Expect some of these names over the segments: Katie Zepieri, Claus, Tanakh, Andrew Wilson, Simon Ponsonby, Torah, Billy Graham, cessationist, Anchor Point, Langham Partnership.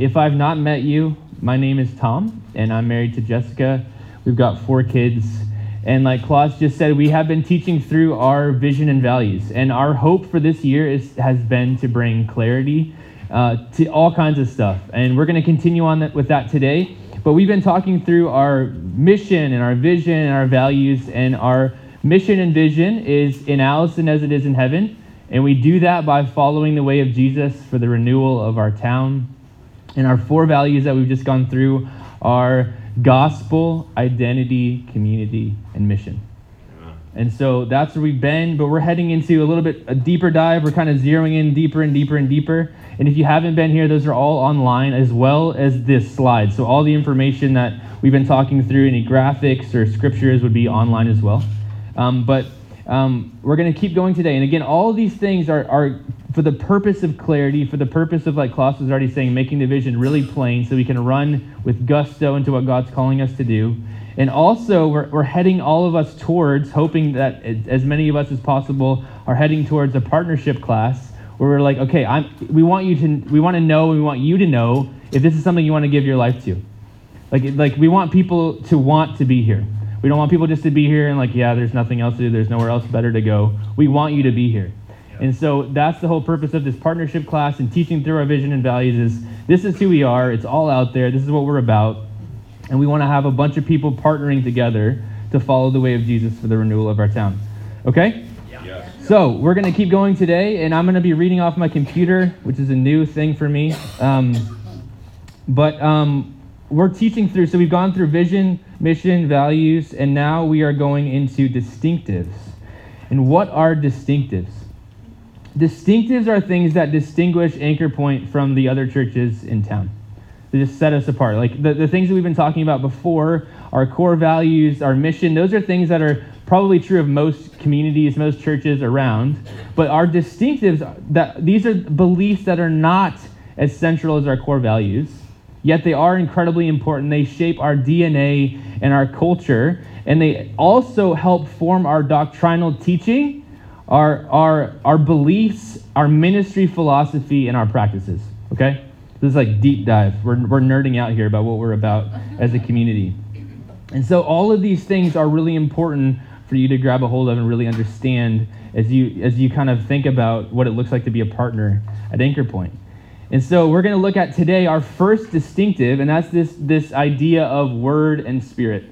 If I've not met you, my name is Tom, and I'm married to Jessica. We've got 4 kids. And like Claus just said, we have been teaching through our vision and values. And our hope for this year has been to bring clarity to all kinds of stuff. And we're going to continue on with that today. But we've been talking through our mission and our vision and our values. And our mission and vision is in Allison as it is in heaven. And we do that by following the way of Jesus for the renewal of our town. And our 4 values that we've just gone through are gospel, identity, community, and mission. And so that's where we've been, but we're heading into a little bit a deeper dive. We're kind of zeroing in deeper and deeper and deeper. And if you haven't been here, those are all online as well as this slide. So all the information that we've been talking through, any graphics or scriptures would be online as well. We're going to keep going today. And again, all of these things are for the purpose of clarity, for the purpose of, like Klaus was already saying, making the vision really plain so we can run with gusto into what God's calling us to do. And also, we're heading all of us towards, hoping that as many of us as possible are heading towards a partnership class where we're like, okay, we want you to know if this is something you want to give your life to. Like we want people to want to be here. We don't want people just to be here and like, yeah, there's nothing else to do. There's nowhere else better to go. We want you to be here. Yep. And so that's the whole purpose of this partnership class and teaching through our vision and values is this is who we are. It's all out there. This is what we're about. And we want to have a bunch of people partnering together to follow the way of Jesus for the renewal of our town. Okay? Yeah. Yes. So we're going to keep going today, and I'm going to be reading off my computer, which is a new thing for me. We're teaching through, so we've gone through vision, mission, values, and now we are going into distinctives. And what are distinctives? Distinctives are things that distinguish Anchor Point from the other churches in town. They just set us apart. Like the things that we've been talking about before, our core values, our mission, those are things that are probably true of most communities, most churches around. But our distinctives, these are beliefs that are not as central as our core values. Yet they are incredibly important. They shape our DNA and our culture, and they also help form our doctrinal teaching, our beliefs, our ministry philosophy, and our practices, okay? This is like deep dive. We're nerding out here about what we're about as a community. And so all of these things are really important for you to grab a hold of and really understand as you kind of think about what it looks like to be a partner at Anchor Point. And so we're going to look at today our first distinctive, and that's this idea of word and spirit.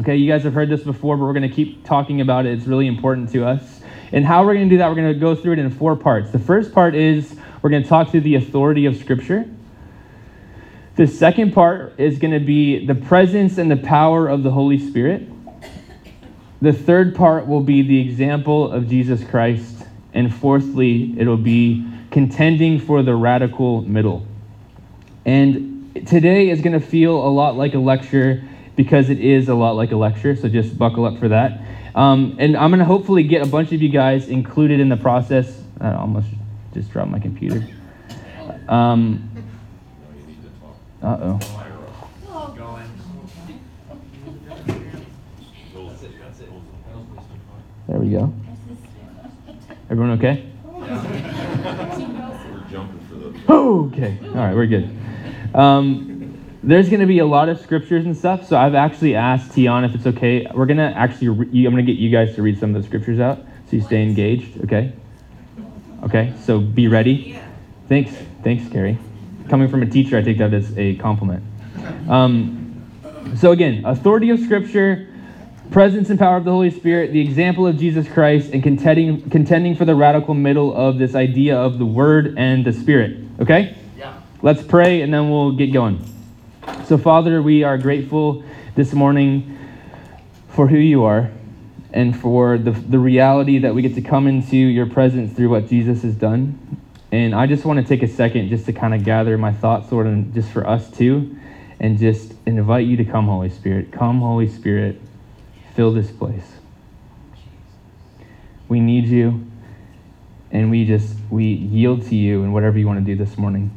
Okay, you guys have heard this before, but we're going to keep talking about it. It's really important to us. And how we're going to do that, we're going to go through it in 4 parts. The first part is we're going to talk through the authority of Scripture. The second part is going to be the presence and the power of the Holy Spirit. The third part will be the example of Jesus Christ. And fourthly, it'll be contending for the radical middle. And today is going to feel a lot like a lecture because it is a lot like a lecture, so just buckle up for that. And I'm going to hopefully get a bunch of you guys included in the process. I almost just dropped my computer. Uh-oh. There we go. Everyone okay? Okay. All right, we're good. There's going to be a lot of scriptures and stuff, so I've actually asked Tian if it's okay. We're going to actually, I'm going to get you guys to read some of the scriptures out so you stay engaged, okay? Okay, so be ready. Thanks, Carrie. Coming from a teacher, I take that as a compliment. So again, authority of Scripture, presence and power of the Holy Spirit, the example of Jesus Christ, and contending for the radical middle of this idea of the Word and the Spirit. Okay? Yeah. Let's pray, and then we'll get going. So, Father, we are grateful this morning for who you are and for the reality that we get to come into your presence through what Jesus has done. And I just want to take a second just to kind of gather my thoughts, Lord, and just for us too, and just invite you to come, Holy Spirit. Come, Holy Spirit. Fill this place. We need you, and we yield to you in whatever you want to do this morning.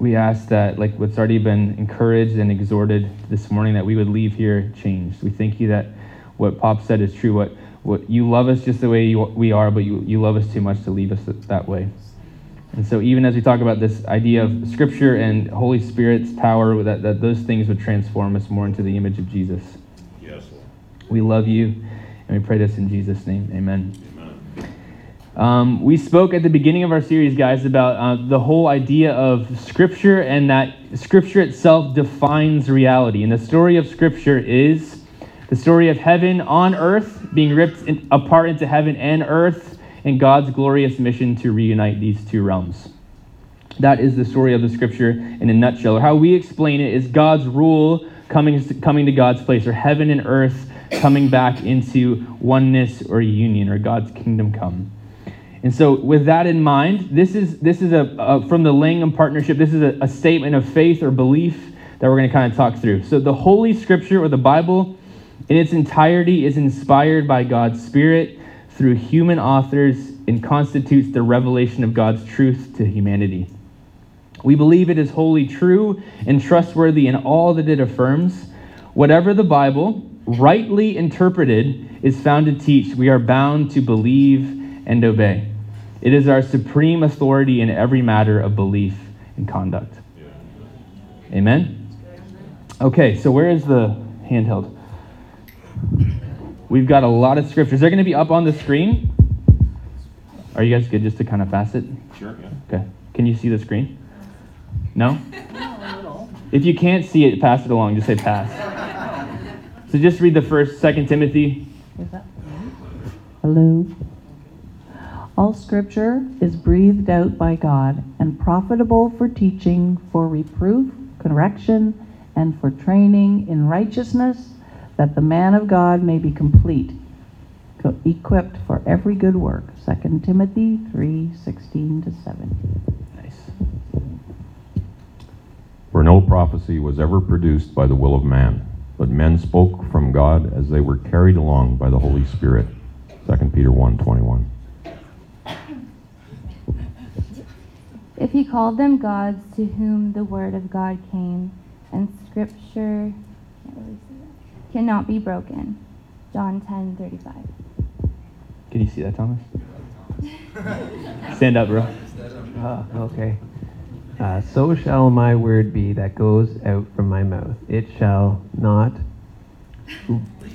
We ask that, like what's already been encouraged and exhorted this morning, that we would leave here changed. We thank you that what Pop said is true. What you love us just the way we are, but you love us too much to leave us that way. And so even as we talk about this idea of Scripture and Holy Spirit's power, that those things would transform us more into the image of Jesus. Yes, Lord. We love you, and we pray this in Jesus' name. Amen. Amen. We spoke at the beginning of our series, guys, about the whole idea of Scripture and that Scripture itself defines reality. And the story of Scripture is the story of heaven on earth being ripped apart into heaven and earth, and God's glorious mission to reunite these two realms. That is the story of the Scripture in a nutshell. Or how we explain it is God's rule coming to God's place, or heaven and earth coming back into oneness or union, or God's kingdom come. And so with that in mind, this is from the Langham Partnership, this is a statement of faith or belief that we're going to kind of talk through. So the Holy Scripture, or the Bible, in its entirety is inspired by God's Spirit through human authors and constitutes the revelation of God's truth to humanity. We believe it is wholly true and trustworthy in all that it affirms. Whatever the Bible, rightly interpreted, is found to teach, we are bound to believe and obey. It is our supreme authority in every matter of belief and conduct. Amen? Okay, so where is the handheld? We've got a lot of scriptures. They're going to be up on the screen. Are you guys good just to kind of pass it? Sure, yeah. Okay. Can you see the screen? No? If you can't see it, pass it along. Just say pass. So just read the first, 2 Timothy. Is that hello? All scripture is breathed out by God and profitable for teaching, for reproof, correction, and for training in righteousness, that the man of God may be complete, equipped for every good work. 2 Timothy 3:16-17. Nice. For no prophecy was ever produced by the will of man, but men spoke from God as they were carried along by the Holy Spirit. 2 Peter 1:21. If he called them gods to whom the word of God came, and scripture cannot be broken. John 10:35. Can you see that, Thomas? Stand up, bro. Okay. So shall my word be that goes out from my mouth. It shall not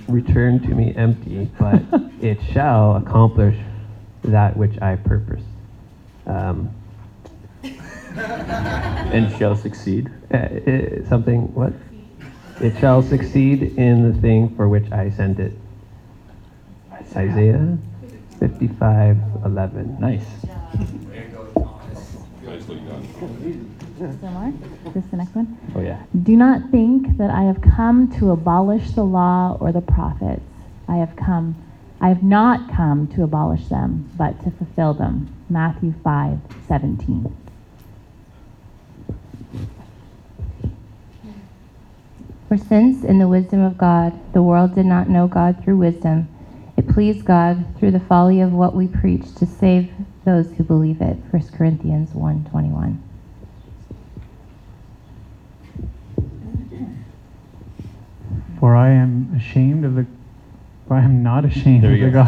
return to me empty, but it shall accomplish that which I purpose. And shall succeed. Something, what? It shall succeed in the thing for which I sent it. Isaiah 55:11. Nice. This is the next one. Oh yeah. Do not think that I have come to abolish the law or the prophets. I have not come to abolish them, but to fulfill them. Matthew 5:17. For since, in the wisdom of God, the world did not know God through wisdom, it pleased God through the folly of what we preach to save those who believe it. 1 Corinthians 1:21. For I am not ashamed of the gospel. There we go.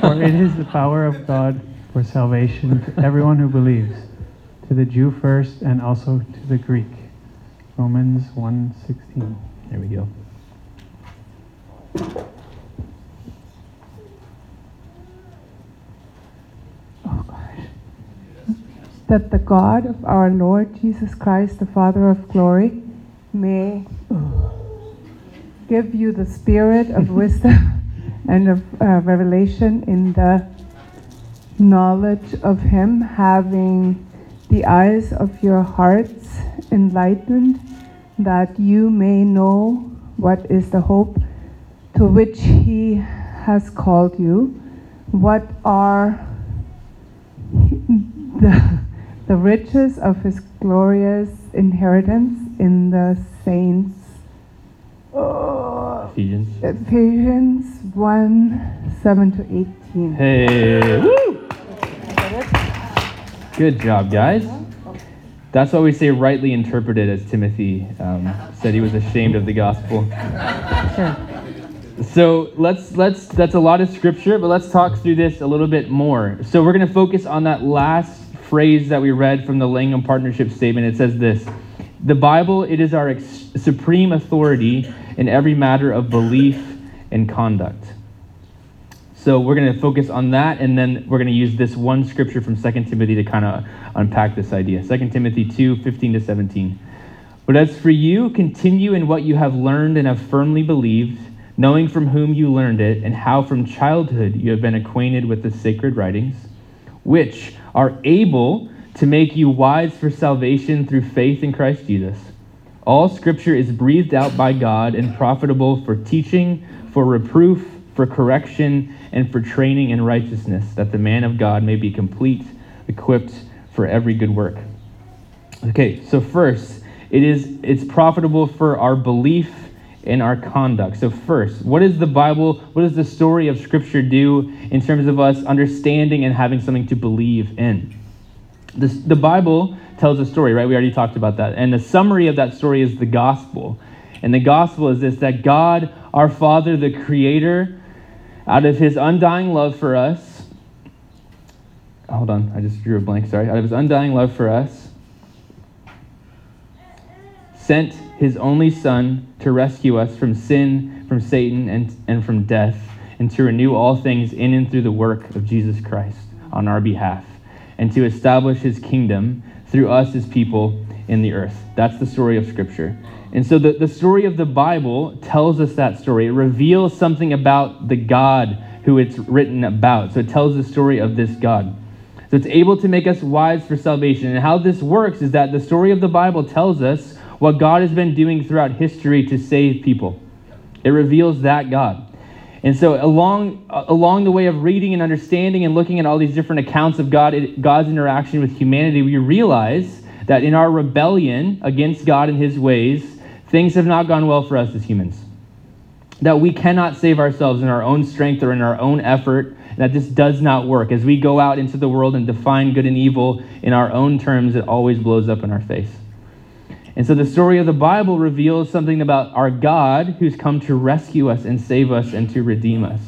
For it is the power of God for salvation to everyone who believes, to the Jew first and also to the Greek. Romans 1:16. There we go. Oh gosh. That the God of our Lord Jesus Christ, the Father of glory, may give you the spirit of wisdom and of revelation in the knowledge of Him, having the eyes of your hearts enlightened, that you may know what is the hope to which He has called you, what are the riches of His glorious inheritance in the saints. Ephesians 1:7-18. Hey, woo! Good job, guys. That's why we say rightly interpreted, as Timothy said he was ashamed of the gospel. Sure. So let's that's a lot of scripture, but let's talk through this a little bit more. So we're going to focus on that last phrase that we read from the Langham Partnership Statement. It says this: the Bible, it is our supreme authority in every matter of belief and conduct. So we're going to focus on that, and then we're going to use this one scripture from 2 Timothy to kind of unpack this idea. 2 Timothy 2, 15 to 17. But as for you, continue in what you have learned and have firmly believed, knowing from whom you learned it, and how from childhood you have been acquainted with the sacred writings, which are able to make you wise for salvation through faith in Christ Jesus. All scripture is breathed out by God and profitable for teaching, for reproof, for correction, and for training in righteousness, that the man of God may be complete, equipped for every good work. Okay, so first, it's profitable for our belief and our conduct. So first, what is the Bible, what does the story of Scripture do in terms of us understanding and having something to believe in? The Bible tells a story, right? We already talked about that. And the summary of that story is the gospel. And the gospel is this, that God, our Father, the Creator, out of his undying love for us, out of his undying love for us, sent his only Son to rescue us from sin, from Satan, and from death, and to renew all things in and through the work of Jesus Christ on our behalf, and to establish his kingdom through us as people in the earth. That's the story of Scripture. And so the story of the Bible tells us that story. It reveals something about the God who it's written about. So it tells the story of this God. So it's able to make us wise for salvation. And how this works is that the story of the Bible tells us what God has been doing throughout history to save people. It reveals that God. And so along the way of reading and understanding and looking at all these different accounts of God, God's interaction with humanity, we realize that in our rebellion against God and his ways, things have not gone well for us as humans. That we cannot save ourselves in our own strength or in our own effort. That this does not work. As we go out into the world and define good and evil in our own terms, it always blows up in our face. And so the story of the Bible reveals something about our God who's come to rescue us and save us and to redeem us.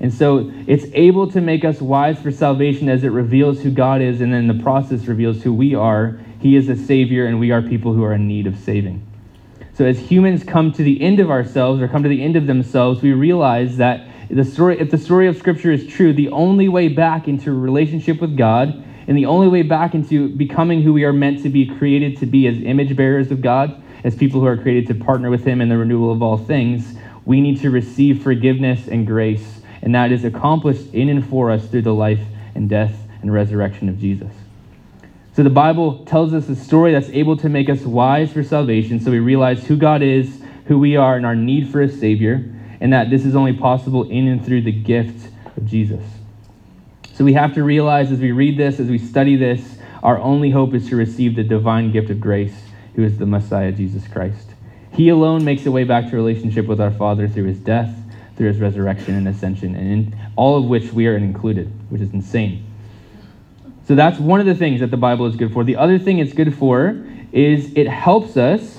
And so it's able to make us wise for salvation as it reveals who God is, and then the process reveals who we are. He is a Savior, and we are people who are in need of saving. So as humans come to the end of ourselves or come to the end of themselves, we realize that if the story of Scripture is true, the only way back into relationship with God and the only way back into becoming who we are meant to be, created to be as image bearers of God, as people who are created to partner with him in the renewal of all things, we need to receive forgiveness and grace. And that is accomplished in and for us through the life and death and resurrection of Jesus. So the Bible tells us a story that's able to make us wise for salvation. So we realize who God is, who we are, and our need for a Savior, and that this is only possible in and through the gift of Jesus. So we have to realize as we read this, as we study this, our only hope is to receive the divine gift of grace, who is the Messiah, Jesus Christ. He alone makes a way back to relationship with our Father through his death, through his resurrection and ascension, and in all of which we are included, which is insane. So that's one of the things that the Bible is good for. The other thing it's good for is it helps us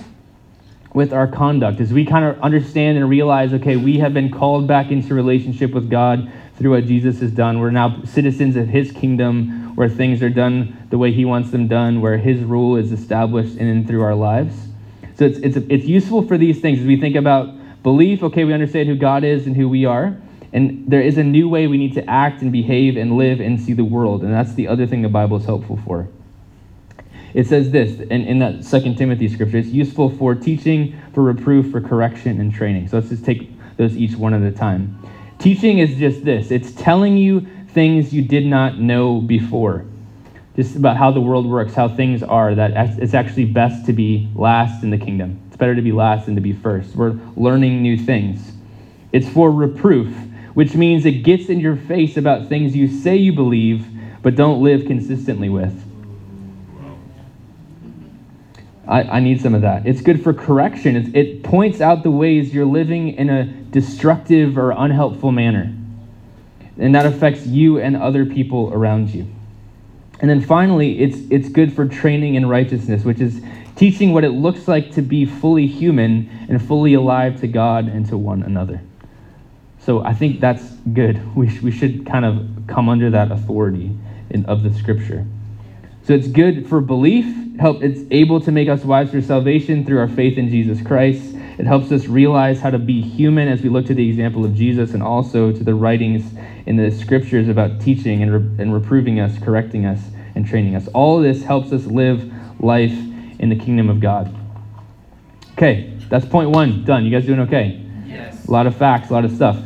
with our conduct, as we kind of understand and realize, okay, we have been called back into relationship with God through what Jesus has done. We're now citizens of his kingdom, where things are done the way he wants them done, where his rule is established in and through our lives. So it's useful for these things. As we think about belief, okay, we understand who God is and who we are, and there is a new way we need to act and behave and live and see the world, and that's the other thing the Bible is helpful for. It says this in that 2 Timothy scripture, it's useful for teaching, for reproof, for correction, and training. So let's just take those each one at a time. Teaching is just this. It's telling you things you did not know before, just about how the world works, how things are, that it's actually best to be last in the kingdom. It's better to be last than to be first. We're learning new things. It's for reproof, which means it gets in your face about things you say you believe but don't live consistently with. I need some of that. It's good for correction. It points out the ways you're living in a destructive or unhelpful manner, and that affects you and other people around you. And then finally, it's good for training in righteousness, which is teaching what it looks like to be fully human and fully alive to God and to one another. So I think that's good. We should kind of come under that authority of the Scripture. So it's good for belief. It's able to make us wise for salvation through our faith in Jesus Christ. It helps us realize how to be human as we look to the example of Jesus and also to the writings in the Scriptures about teaching and reproving us, correcting us, and training us. All of this helps us live life in the kingdom of God. Okay, that's point one. Done. You guys doing okay? Yes. A lot of facts, a lot of stuff.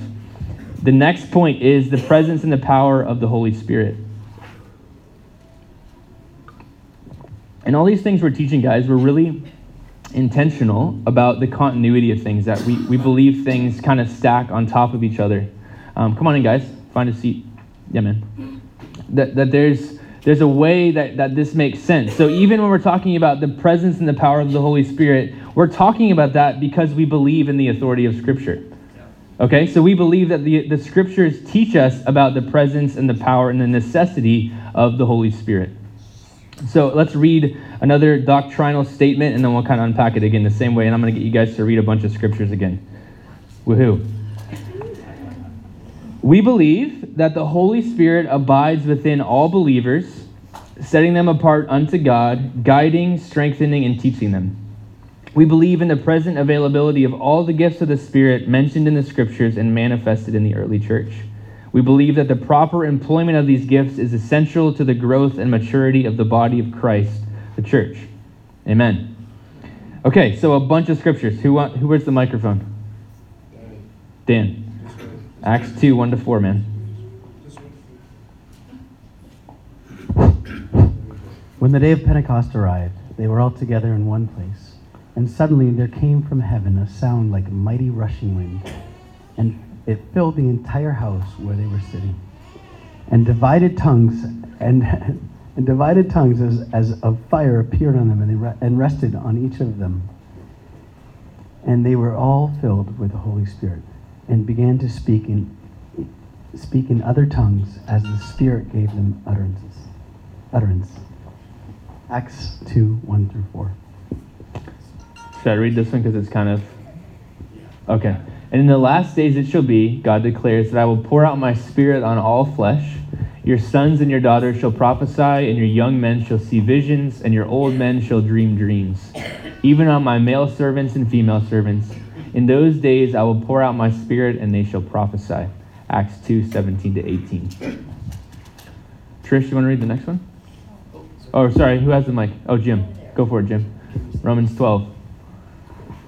The next point is the presence and the power of the Holy Spirit. And all these things we're teaching, guys, we're really intentional about the continuity of things, that we believe things kind of stack on top of each other. Come on in, guys. Find a seat. Yeah, man. That there's a way that this makes sense. So even when we're talking about the presence and the power of the Holy Spirit, we're talking about that because we believe in the authority of Scripture. Okay, so we believe that the Scriptures teach us about the presence and the power and the necessity of the Holy Spirit. So let's read another doctrinal statement, and then we'll kind of unpack it again the same way, and I'm going to get you guys to read a bunch of Scriptures again. Woohoo. We believe that the Holy Spirit abides within all believers, setting them apart unto God, guiding, strengthening, and teaching them. We believe in the present availability of all the gifts of the Spirit mentioned in the Scriptures and manifested in the early church. We believe that the proper employment of these gifts is essential to the growth and maturity of the body of Christ, the church. Amen. Okay, so a bunch of Scriptures. Who where's the microphone? Dan. Acts 2, 1 to 4, man. When the day of Pentecost arrived, they were all together in one place. And suddenly there came from heaven a sound like a mighty rushing wind, and it filled the entire house where they were sitting. And divided tongues as of fire appeared on them, and they rested on each of them. And they were all filled with the Holy Spirit, and began to speak in other tongues as the Spirit gave them utterance. Acts 2, 1 through 4. Should I read this one because it's kind of... Okay. And in the last days it shall be, God declares, that I will pour out my Spirit on all flesh. Your sons and your daughters shall prophesy, and your young men shall see visions, and your old men shall dream dreams. Even on my male servants and female servants. In those days I will pour out my Spirit, and they shall prophesy. Acts 2, 17 to 18. Trish, you want to read the next one? Oh, sorry. Who has the mic? Oh, Jim. Go for it, Jim. Romans 12.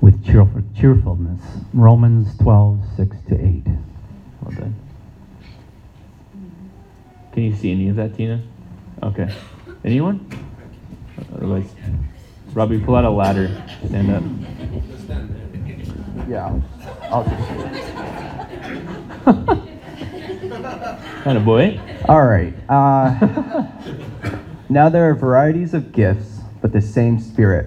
with cheerfulness. Romans 12, 6 to 8. Well done. Can you see any of that, Tina? Okay. Anyone? Otherwise, Robbie, pull out a ladder. Stand up. Yeah. I'll just... Kind of boy. All right. Now there are varieties of gifts, but the same Spirit.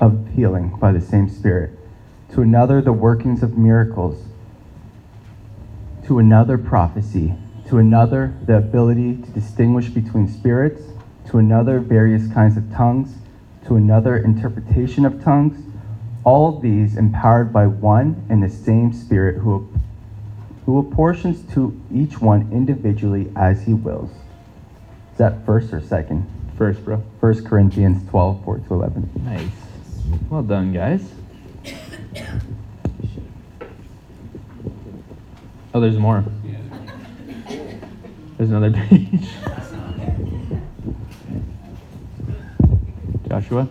of healing by the same Spirit, to another the workings of miracles, to another prophecy, to another the ability to distinguish between spirits, to another various kinds of tongues, to another interpretation of tongues, all these empowered by one and the same Spirit who apportions to each one individually as he wills. Is that first or second? First, bro. 1 Corinthians 12, 4 to 11. Nice. Well done, guys. Oh, there's more. There's another page. Joshua.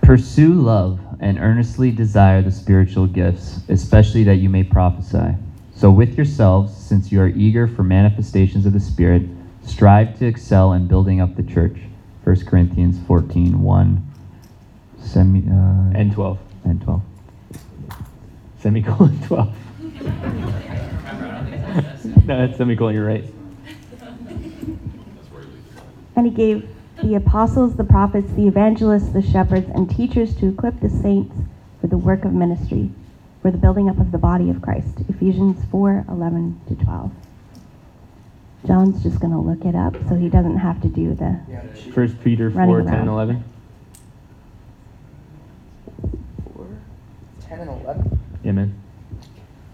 Pursue love and earnestly desire the spiritual gifts, especially that you may prophesy. So with yourselves, since you are eager for manifestations of the Spirit, strive to excel in building up the church. 1 Corinthians 14:1 and 12. And 12. Semicolon 12. No, that's semicolon, you're right. And he gave the apostles, the prophets, the evangelists, the shepherds, and teachers to equip the saints for the work of ministry, for the building up of the body of Christ. Ephesians 4:11-12. John's just going to look it up so he doesn't have to do the 1 Peter 4:10-11. 4:10-11. Amen.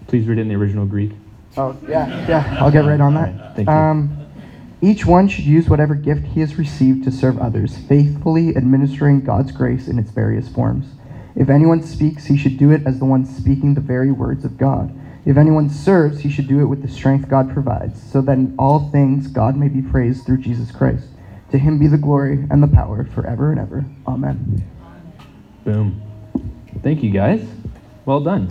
Please read it in the original Greek. Oh, yeah, I'll get right on that. Right, thank you. Each one should use whatever gift he has received to serve others, faithfully administering God's grace in its various forms. If anyone speaks, he should do it as the one speaking the very words of God. If anyone serves, he should do it with the strength God provides, so that in all things God may be praised through Jesus Christ. To him be the glory and the power forever and ever. Amen. Boom. Thank you, guys. Well done.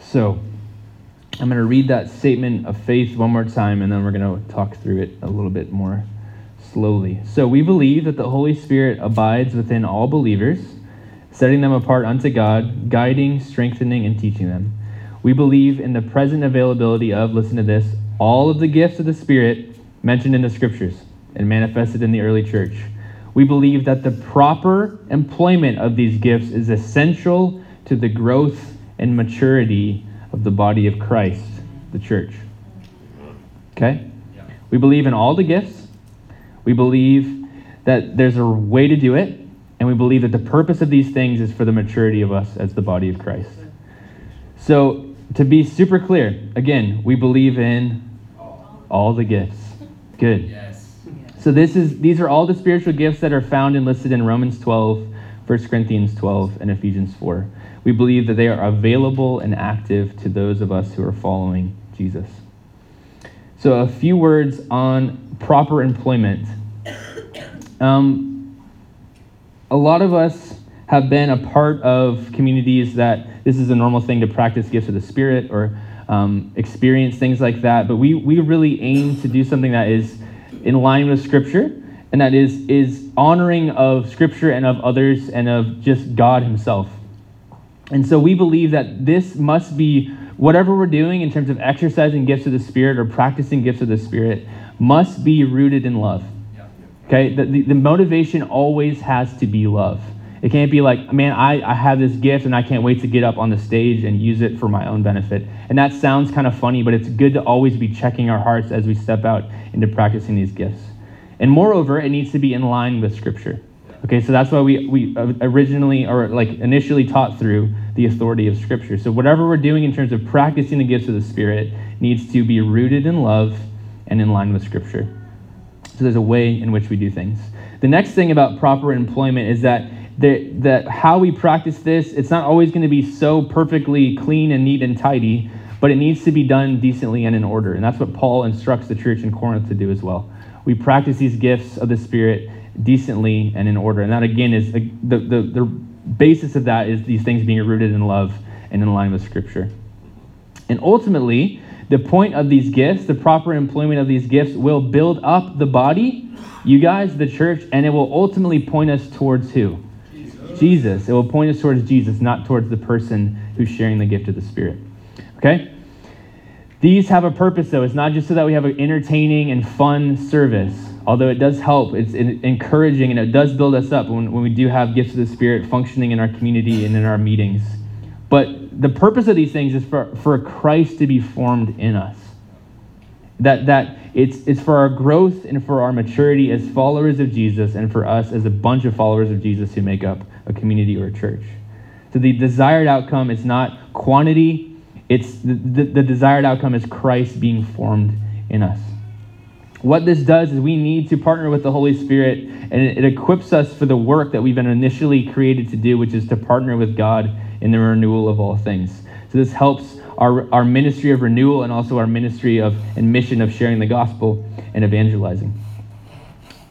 So, I'm going to read that statement of faith one more time, and then we're going to talk through it a little bit more slowly. So we believe that the Holy Spirit abides within all believers, setting them apart unto God, guiding, strengthening, and teaching them. We believe in the present availability of, listen to this, all of the gifts of the Spirit mentioned in the Scriptures and manifested in the early church. We believe that the proper employment of these gifts is essential to the growth and maturity of the body of Christ, the church. Okay? Yeah. We believe in all the gifts. We believe that there's a way to do it. And we believe that the purpose of these things is for the maturity of us as the body of Christ. So, to be super clear, again, we believe in all the gifts. Good. Yes. So these are all the spiritual gifts that are found and listed in Romans 12, 1 Corinthians 12, and Ephesians 4. We believe that they are available and active to those of us who are following Jesus. So a few words on proper employment. A lot of us have been a part of communities that this is a normal thing to practice gifts of the Spirit or experience things like that. But we really aim to do something that is in line with Scripture, and that is honoring of Scripture and of others and of just God himself. And so we believe that this must be, whatever we're doing in terms of exercising gifts of the Spirit or practicing gifts of the Spirit, must be rooted in love. Okay, the motivation always has to be love. It can't be like, man, I have this gift and I can't wait to get up on the stage and use it for my own benefit. And that sounds kind of funny, but it's good to always be checking our hearts as we step out into practicing these gifts. And moreover, it needs to be in line with Scripture. Okay, so that's why we originally or like initially taught through the authority of Scripture. So whatever we're doing in terms of practicing the gifts of the Spirit needs to be rooted in love and in line with Scripture. So there's a way in which we do things. The next thing about proper employment is that how we practice this, it's not always going to be so perfectly clean and neat and tidy, but it needs to be done decently and in order. And that's what Paul instructs the church in Corinth to do as well. We practice these gifts of the Spirit decently and in order. And that, again, is the basis of that is these things being rooted in love and in line with Scripture. And ultimately, the point of these gifts, the proper employment of these gifts, will build up the body, you guys, the church, and it will ultimately point us towards who? Jesus. It will point us towards Jesus, not towards the person who's sharing the gift of the Spirit. Okay? These have a purpose, though. It's not just so that we have an entertaining and fun service, although it does help. It's encouraging, and it does build us up when we do have gifts of the Spirit functioning in our community and in our meetings. But the purpose of these things is for Christ to be formed in us. That it's for our growth and for our maturity as followers of Jesus and for us as a bunch of followers of Jesus who make up a community or a church. So the desired outcome is not quantity. It's the desired outcome is Christ being formed in us. What this does is we need to partner with the Holy Spirit, and it equips us for the work that we've been initially created to do, which is to partner with God in the renewal of all things. So this helps our ministry of renewal and also our ministry of and mission of sharing the gospel and evangelizing.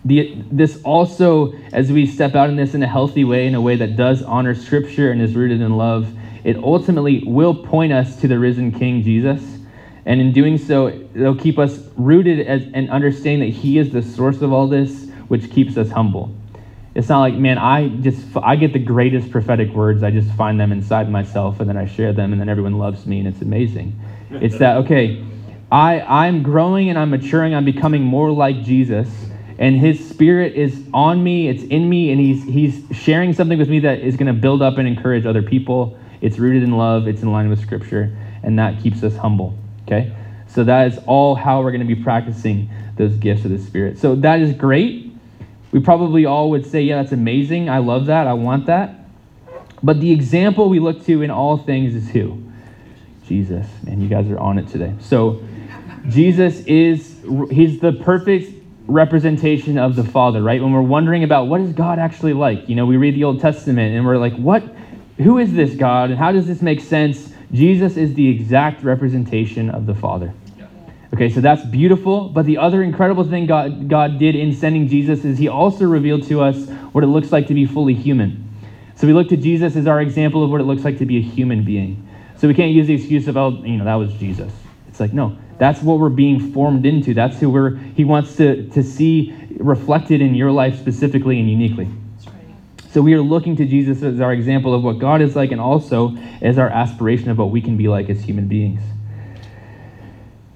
This also, as we step out in this in a healthy way, in a way that does honor Scripture and is rooted in love, it ultimately will point us to the risen King Jesus. And in doing so, it'll keep us rooted and understanding that He is the source of all this, which keeps us humble. It's not like, man, I get the greatest prophetic words. I just find them inside myself, and then I share them, and then everyone loves me, and it's amazing. It's that, okay, I'm growing and I'm maturing. I'm becoming more like Jesus. And His Spirit is on me, it's in me, and He's sharing something with me that is going to build up and encourage other people. It's rooted in love, it's in line with Scripture, and that keeps us humble, okay? So that is all how we're going to be practicing those gifts of the Spirit. So that is great. We probably all would say, yeah, that's amazing, I love that, I want that. But the example we look to in all things is who? Jesus. Man, you guys are on it today. So Jesus He's the perfect representation of the Father, right? When we're wondering about what is God actually like, we read the Old Testament and we're like, who is this God and how does this make sense? Jesus is the exact representation of the Father. Yeah. Okay, so that's beautiful, but the other incredible thing God did in sending Jesus is He also revealed to us what it looks like to be fully human. So we look to Jesus as our example of what it looks like to be a human being. So we can't use the excuse of, that was Jesus. It's like, no, that's what we're being formed into. That's who He wants to see reflected in your life specifically and uniquely. That's right. So we are looking to Jesus as our example of what God is like and also as our aspiration of what we can be like as human beings.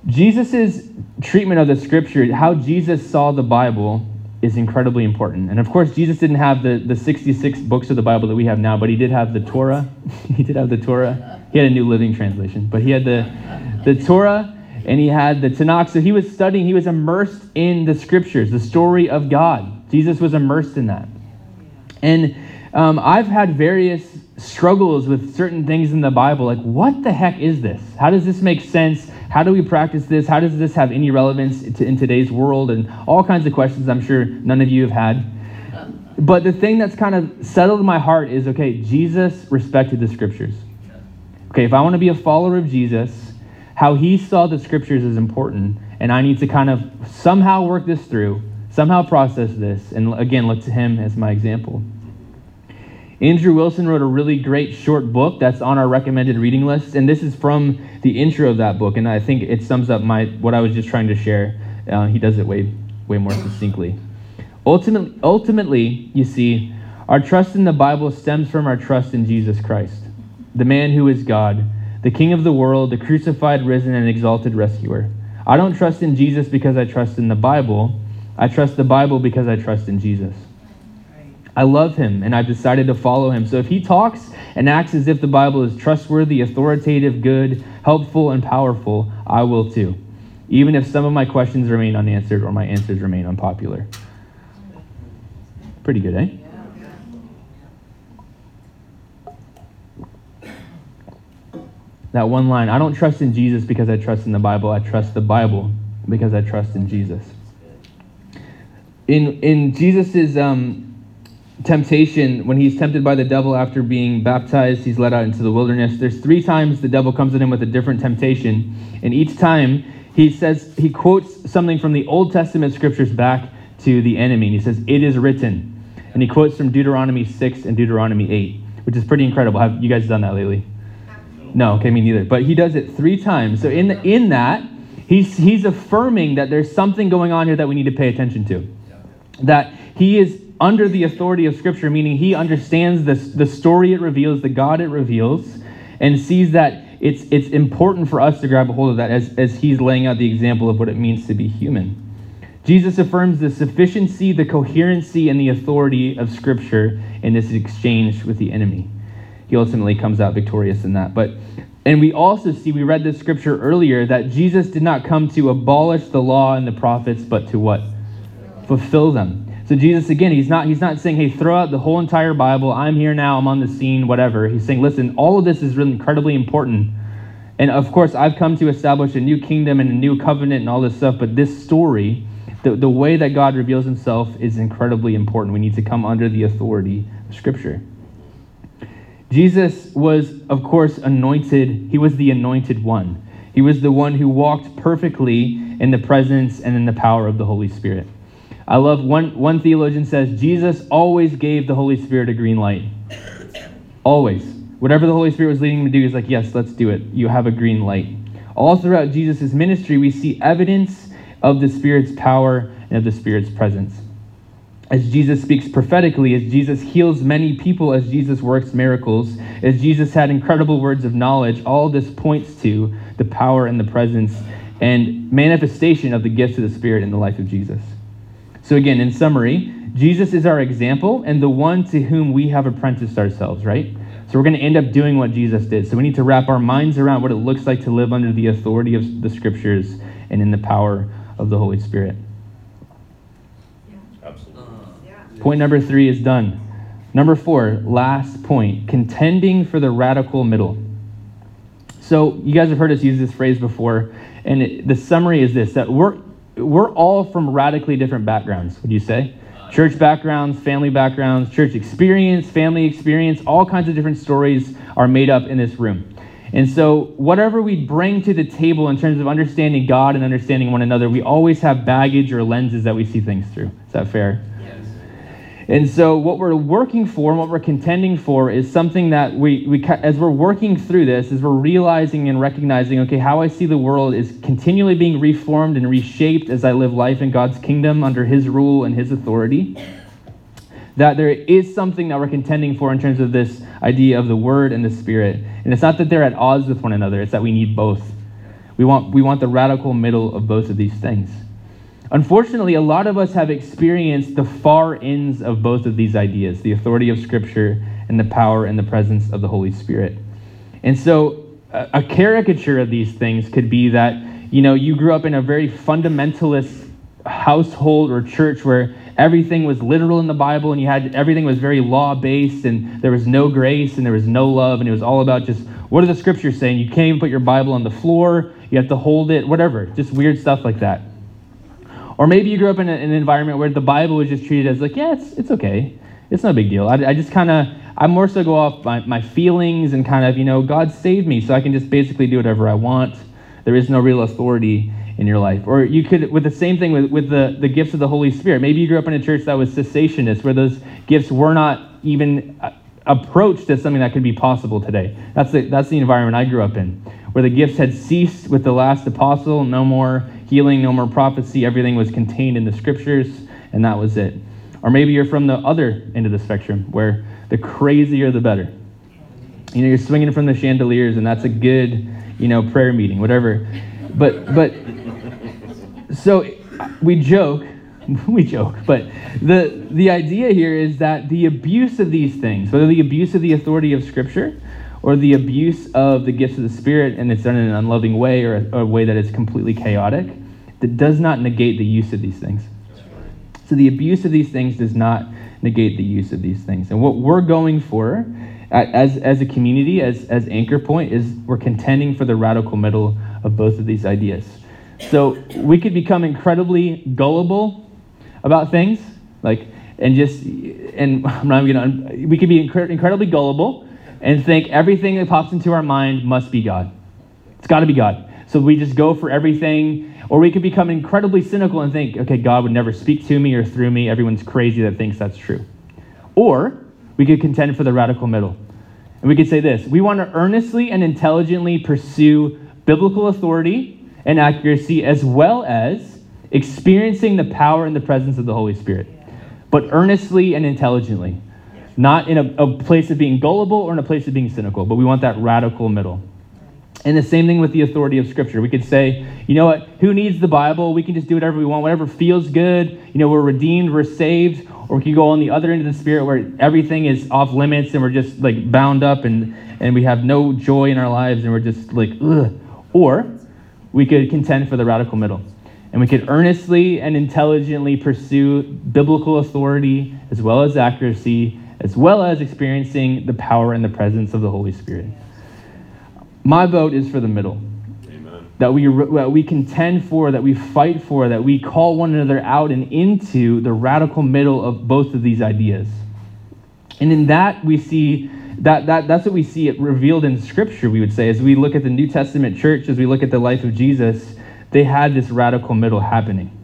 Jesus' treatment of the Scripture, how Jesus saw the Bible, is incredibly important. And of course, Jesus didn't have the 66 books of the Bible that we have now, but He did have the Torah. He did have the Torah. He had a New Living Translation, but he had the Torah. And he had the Tanakh. So he was studying, he was immersed in the Scriptures, the story of God. Jesus was immersed in that. And I've had various struggles with certain things in the Bible. Like, what the heck is this? How does this make sense? How do we practice this? How does this have any relevance in today's world? And all kinds of questions I'm sure none of you have had. But the thing that's kind of settled my heart is, okay, Jesus respected the Scriptures. Okay, if I want to be a follower of Jesus, how He saw the Scriptures is important, and I need to kind of somehow work this through, somehow process this, and again, look to Him as my example. Andrew Wilson wrote a really great short book that's on our recommended reading list, and this is from the intro of that book, and I think it sums up what I was just trying to share. He does it way more succinctly. Ultimately, you see, our trust in the Bible stems from our trust in Jesus Christ, the man who is God, the King of the world, the crucified, risen, and exalted rescuer. I don't trust in Jesus because I trust in the Bible. I trust the Bible because I trust in Jesus. I love Him, and I've decided to follow Him. So if He talks and acts as if the Bible is trustworthy, authoritative, good, helpful, and powerful, I will too, even if some of my questions remain unanswered or my answers remain unpopular. Pretty good, eh? That one line, I don't trust in Jesus because I trust in the Bible. I trust the Bible because I trust in Jesus. In Jesus' temptation, when he's tempted by the devil after being baptized, he's led out into the wilderness. There's 3 times the devil comes at him with a different temptation. And each time he quotes something from the Old Testament Scriptures back to the enemy. And he says, it is written. And he quotes from Deuteronomy 6 and Deuteronomy 8, which is pretty incredible. Have you guys done that lately? No, okay, me neither. But he does it 3 times. So in that, he's affirming that there's something going on here that we need to pay attention to. That he is under the authority of Scripture, meaning he understands the story it reveals, the God it reveals, and sees that it's important for us to grab a hold of that as he's laying out the example of what it means to be human. Jesus affirms the sufficiency, the coherency, and the authority of Scripture in this exchange with the enemy. He ultimately comes out victorious in that. And we also see, we read this Scripture earlier, that Jesus did not come to abolish the law and the prophets, but to what? Fulfill them. So Jesus, again, he's not saying, hey, throw out the whole entire Bible. I'm here now. I'm on the scene, whatever. He's saying, listen, all of this is really incredibly important. And of course, I've come to establish a new kingdom and a new covenant and all this stuff. But this story, the way that God reveals himself is incredibly important. We need to come under the authority of Scripture. Jesus was, of course, anointed. He was the anointed one. He was the one who walked perfectly in the presence and in the power of the Holy Spirit. I love one theologian says, Jesus always gave the Holy Spirit a green light. Always. Whatever the Holy Spirit was leading him to do, he's like, yes, let's do it. You have a green light. All throughout Jesus' ministry, we see evidence of the Spirit's power and of the Spirit's presence. As Jesus speaks prophetically, as Jesus heals many people, as Jesus works miracles, as Jesus had incredible words of knowledge, all this points to the power and the presence and manifestation of the gifts of the Spirit in the life of Jesus. So again, in summary, Jesus is our example and the one to whom we have apprenticed ourselves, right? So we're going to end up doing what Jesus did. So we need to wrap our minds around what it looks like to live under the authority of the Scriptures and in the power of the Holy Spirit. Point number 3 is done. Number 4, last point, contending for the radical middle. So you guys have heard us use this phrase before, and the summary is this, that we're all from radically different backgrounds, would you say? Church backgrounds, family backgrounds, church experience, family experience, all kinds of different stories are made up in this room. And so whatever we bring to the table in terms of understanding God and understanding one another, we always have baggage or lenses that we see things through. Is that fair? And so what we're working for and what we're contending for is something that we as we're working through this, as we're realizing and recognizing, okay, how I see the world is continually being reformed and reshaped as I live life in God's kingdom under His rule and His authority, that there is something that we're contending for in terms of this idea of the Word and the Spirit. And it's not that they're at odds with one another, it's that we need both. We want the radical middle of both of these things. Unfortunately, a lot of us have experienced the far ends of both of these ideas, the authority of Scripture and the power and the presence of the Holy Spirit. And so a caricature of these things could be that, you know, you grew up in a very fundamentalist household or church where everything was literal in the Bible and everything was very law-based and there was no grace and there was no love and it was all about just, what are the Scriptures saying? You can't even put your Bible on the floor. You have to hold it, whatever, just weird stuff like that. Or maybe you grew up in an environment where the Bible was just treated as like, yeah, it's okay. It's no big deal. I more so go off my feelings and kind of, you know, God saved me, so I can just basically do whatever I want. There is no real authority in your life. Or you could, with the same thing with the gifts of the Holy Spirit, maybe you grew up in a church that was cessationist, where those gifts were not even approached as something that could be possible today. That's the environment I grew up in, where the gifts had ceased with the last apostle, no more healing, no more prophecy, everything was contained in the Scriptures, and that was it. Or maybe you're from the other end of the spectrum, where the crazier the better. You know, you're swinging from the chandeliers, and that's a good, you know, prayer meeting, whatever. But so we joke, but the idea here is that the abuse of these things, whether the abuse of the authority of Scripture or the abuse of the gifts of the Spirit, and it's done in an unloving way or a way that is completely chaotic, that does not negate the use of these things. So the abuse of these things does not negate the use of these things. And what we're going for as a community, as Anchor Point, is we're contending for the radical middle of both of these ideas. So we could become incredibly gullible about things, we could be incredibly gullible and think everything that pops into our mind must be God. It's got to be God. So we just go for everything, or we could become incredibly cynical and think, okay, God would never speak to me or through me. Everyone's crazy that thinks that's true. Or we could contend for the radical middle. And we could say this, we want to earnestly and intelligently pursue biblical authority and accuracy, as well as experiencing the power and the presence of the Holy Spirit, but earnestly and intelligently. Not in a place of being gullible or in a place of being cynical, but we want that radical middle. And the same thing with the authority of Scripture. We could say, you know what, who needs the Bible? We can just do whatever we want, whatever feels good. You know, we're redeemed, we're saved. Or we could go on the other end of the Spirit where everything is off limits and we're just like bound up and we have no joy in our lives and we're just like, ugh. Or we could contend for the radical middle. And we could earnestly and intelligently pursue biblical authority as well as accuracy, as well as experiencing the power and the presence of the Holy Spirit. My vote is for the middle. Amen. That we contend for, that we fight for, that we call one another out and into the radical middle of both of these ideas. And in that, we see That's what we see it revealed in Scripture, we would say. As we look at the New Testament church, as we look at the life of Jesus, they had this radical middle happening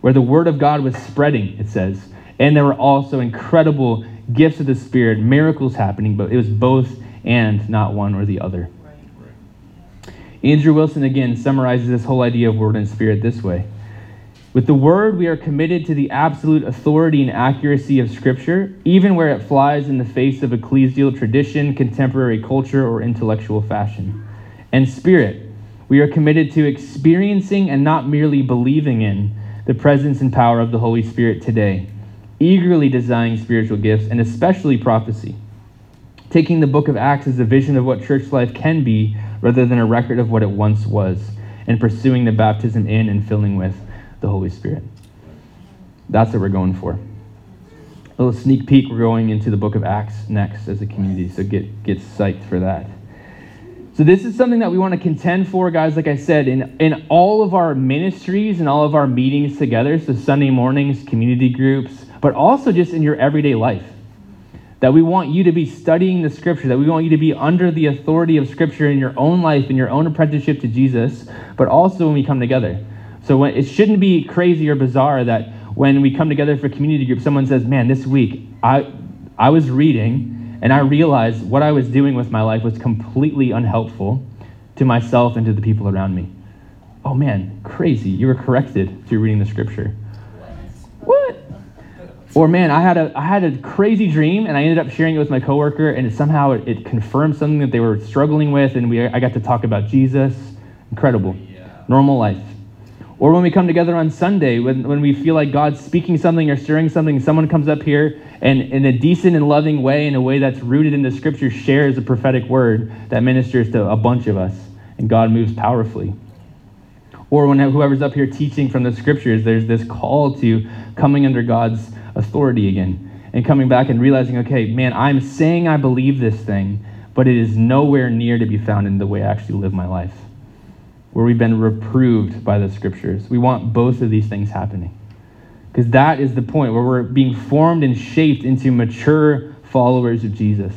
where the word of God was spreading, it says. And there were also incredible gifts of the Spirit, miracles happening, but it was both and, not one or the other. Right. Andrew Wilson, again, summarizes this whole idea of word and spirit this way. With the word, we are committed to the absolute authority and accuracy of Scripture, even where it flies in the face of ecclesial tradition, contemporary culture, or intellectual fashion. And spirit, we are committed to experiencing and not merely believing in the presence and power of the Holy Spirit today, eagerly desiring spiritual gifts, and especially prophecy, taking the book of Acts as a vision of what church life can be rather than a record of what it once was, and pursuing the baptism in and filling with the Holy Spirit. That's what we're going for. A little sneak peek, we're going into the book of Acts next as a community, so get psyched for that. So this is something that we want to contend for, guys, like I said, in all of our ministries and all of our meetings together, so Sunday mornings, community groups, but also just in your everyday life, that we want you to be studying the Scripture, that we want you to be under the authority of Scripture in your own life, in your own apprenticeship to Jesus, but also when we come together. So it shouldn't be crazy or bizarre that when we come together for community group, someone says, man, this week I was reading and I realized what I was doing with my life was completely unhelpful to myself and to the people around me. Oh man, crazy. You were corrected through reading the Scripture. What? Or man, I had a crazy dream and I ended up sharing it with my coworker and it somehow confirmed something that they were struggling with, and I got to talk about Jesus. Incredible. Yeah. Normal life. Or when we come together on Sunday, when we feel like God's speaking something or stirring something, someone comes up here and in a decent and loving way, in a way that's rooted in the Scripture, shares a prophetic word that ministers to a bunch of us, and God moves powerfully. Or when whoever's up here teaching from the Scriptures, there's this call to coming under God's authority again and coming back and realizing, okay, man, I'm saying I believe this thing, but it is nowhere near to be found in the way I actually live my life, where we've been reproved by the Scriptures. We want both of these things happening, because that is the point where we're being formed and shaped into mature followers of Jesus.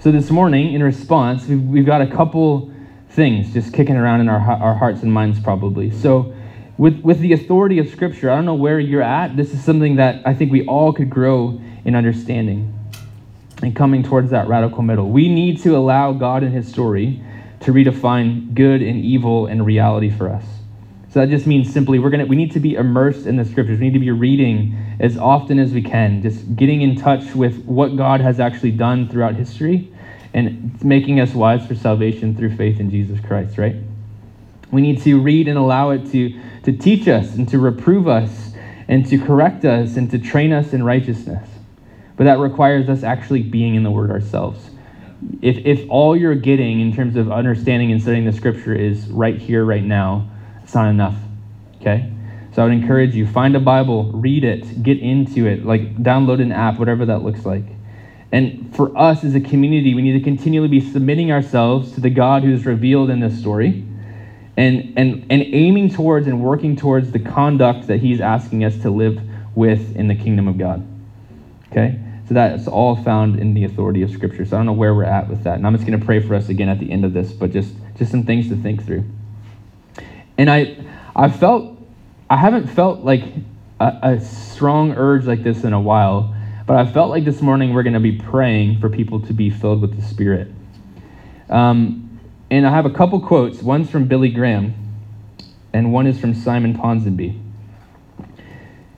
So this morning, in response, we've got a couple things just kicking around in our hearts and minds probably. So with the authority of Scripture, I don't know where you're at. This is something that I think we all could grow in understanding and coming towards that radical middle. We need to allow God and His story to redefine good and evil and reality for us. So that just means simply we need to be immersed in the Scriptures. We need to be reading as often as we can, just getting in touch with what God has actually done throughout history and making us wise for salvation through faith in Jesus Christ, right? We need to read and allow it to teach us and to reprove us and to correct us and to train us in righteousness. But that requires us actually being in the Word ourselves. If all you're getting in terms of understanding and studying the Scripture is right here, right now, it's not enough, okay? So I would encourage you, find a Bible, read it, get into it, like download an app, whatever that looks like. And for us as a community, we need to continually be submitting ourselves to the God who's revealed in this story and aiming towards and working towards the conduct that He's asking us to live with in the kingdom of God, okay? So that's all found in the authority of Scripture. So I don't know where we're at with that. And I'm just going to pray for us again at the end of this, but just some things to think through. And I haven't felt like a strong urge like this in a while, but I felt like this morning we're going to be praying for people to be filled with the Spirit. And I have a couple quotes. One's from Billy Graham, and one is from Simon Ponsonby.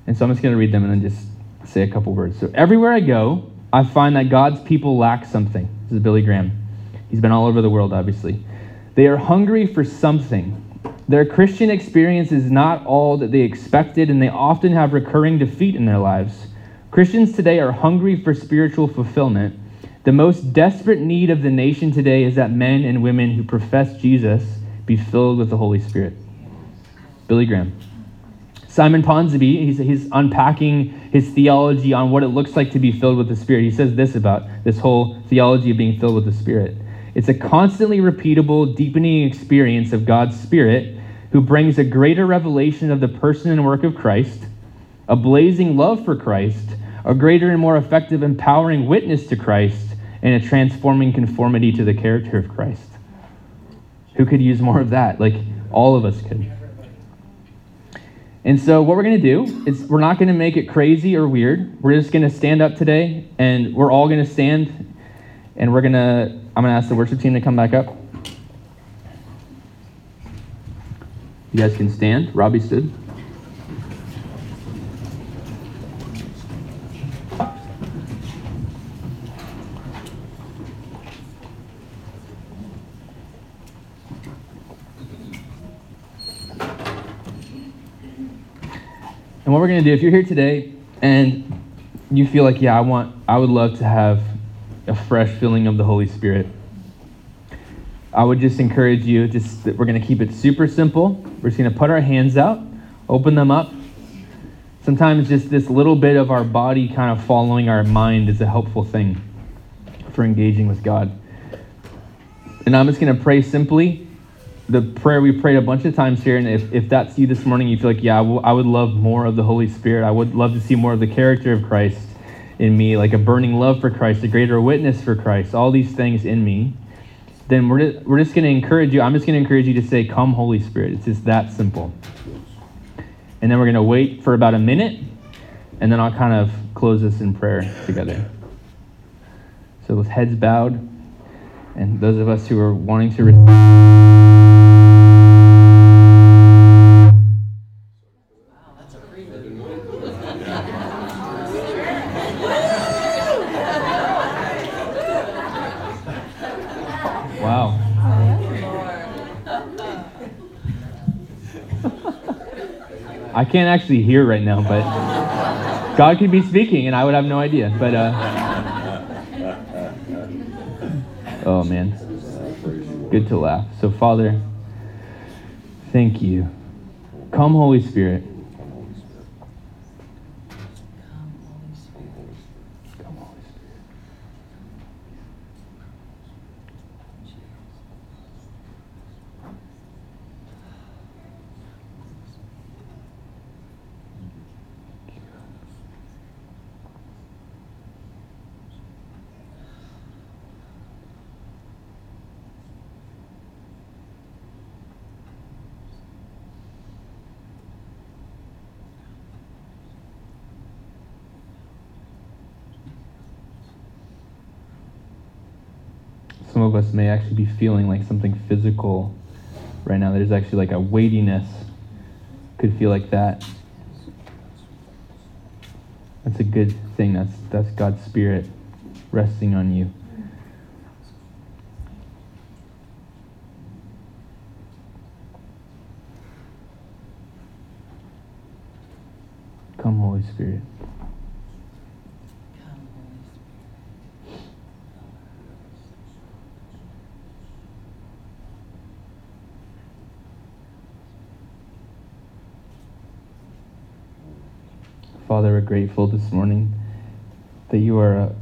And so I'm just going to read them and then just say a couple words. So, everywhere I go, I find that God's people lack something. This is Billy Graham. He's been all over the world, obviously. They are hungry for something. Their Christian experience is not all that they expected, and they often have recurring defeat in their lives. Christians today are hungry for spiritual fulfillment. The most desperate need of the nation today is that men and women who profess Jesus be filled with the Holy Spirit. Billy Graham. Simon Ponsonby, he's unpacking his theology on what it looks like to be filled with the Spirit. He says this about this whole theology of being filled with the Spirit. It's a constantly repeatable, deepening experience of God's Spirit who brings a greater revelation of the person and work of Christ, a blazing love for Christ, a greater and more effective empowering witness to Christ, and a transforming conformity to the character of Christ. Who could use more of that? Like, all of us could. And so what we're going to do is we're not going to make it crazy or weird. We're just going to stand up today, and we're all going to stand, and I'm going to ask the worship team to come back up. You guys can stand. Robbie stood. And what we're going to do, if you're here today and you feel like, yeah, I would love to have a fresh filling of the Holy Spirit, I would just encourage you, that we're going to keep it super simple. We're just going to put our hands out, open them up. Sometimes just this little bit of our body kind of following our mind is a helpful thing for engaging with God. And I'm just going to pray simply the prayer we prayed a bunch of times here, and if that's you this morning, you feel like, yeah, I would love more of the Holy Spirit. I would love to see more of the character of Christ in me, like a burning love for Christ, a greater witness for Christ, all these things in me, then we're just going to encourage you. I'm just going to encourage you to say, come, Holy Spirit. It's just that simple. And then we're going to wait for about a minute, and then I'll kind of close this in prayer together. So with heads bowed, and those of us who are wanting to receive... I can't actually hear right now, but God could be speaking, and I would have no idea. But oh man, good to laugh. So Father, thank you. Come, Holy Spirit. Some of us may actually be feeling like something physical right now. There's actually like a weightiness. Could feel like that. That's a good thing. That's God's Spirit resting on you. Come, Holy Spirit. Father, we're grateful this morning that you are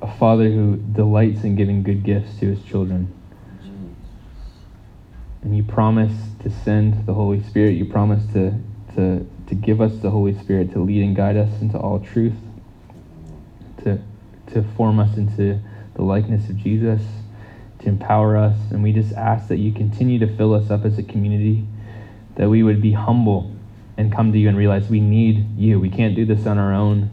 a Father who delights in giving good gifts to his children. And you promise to send the Holy Spirit. You promise to give us the Holy Spirit to lead and guide us into all truth, to form us into the likeness of Jesus, to empower us. And we just ask that you continue to fill us up as a community, that we would be humble and come to you and realize we need you. We can't do this on our own.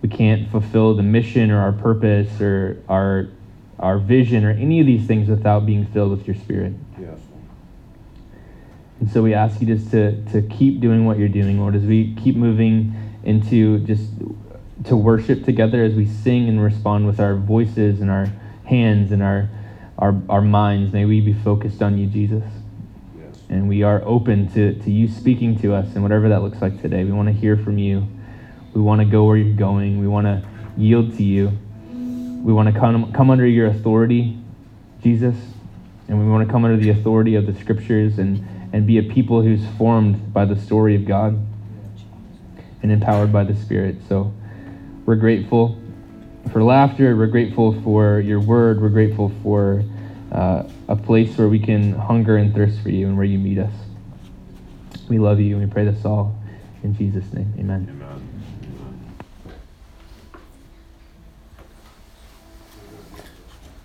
We can't fulfill the mission or our purpose or our vision or any of these things without being filled with your Spirit. Yes. And so we ask you just to keep doing what you're doing, Lord, as we keep moving into just to worship together, as we sing and respond with our voices and our hands and our minds. May we be focused on you, Jesus. And we are open to you speaking to us, and whatever that looks like today. We want to hear from you. We want to go where you're going. We want to yield to you. We want to come under your authority, Jesus. And we want to come under the authority of the Scriptures and be a people who's formed by the story of God and empowered by the Spirit. So we're grateful for laughter. We're grateful for your word. We're grateful for... a place where we can hunger and thirst for you and where you meet us. We love you, and we pray this all in Jesus' name. Amen. Amen.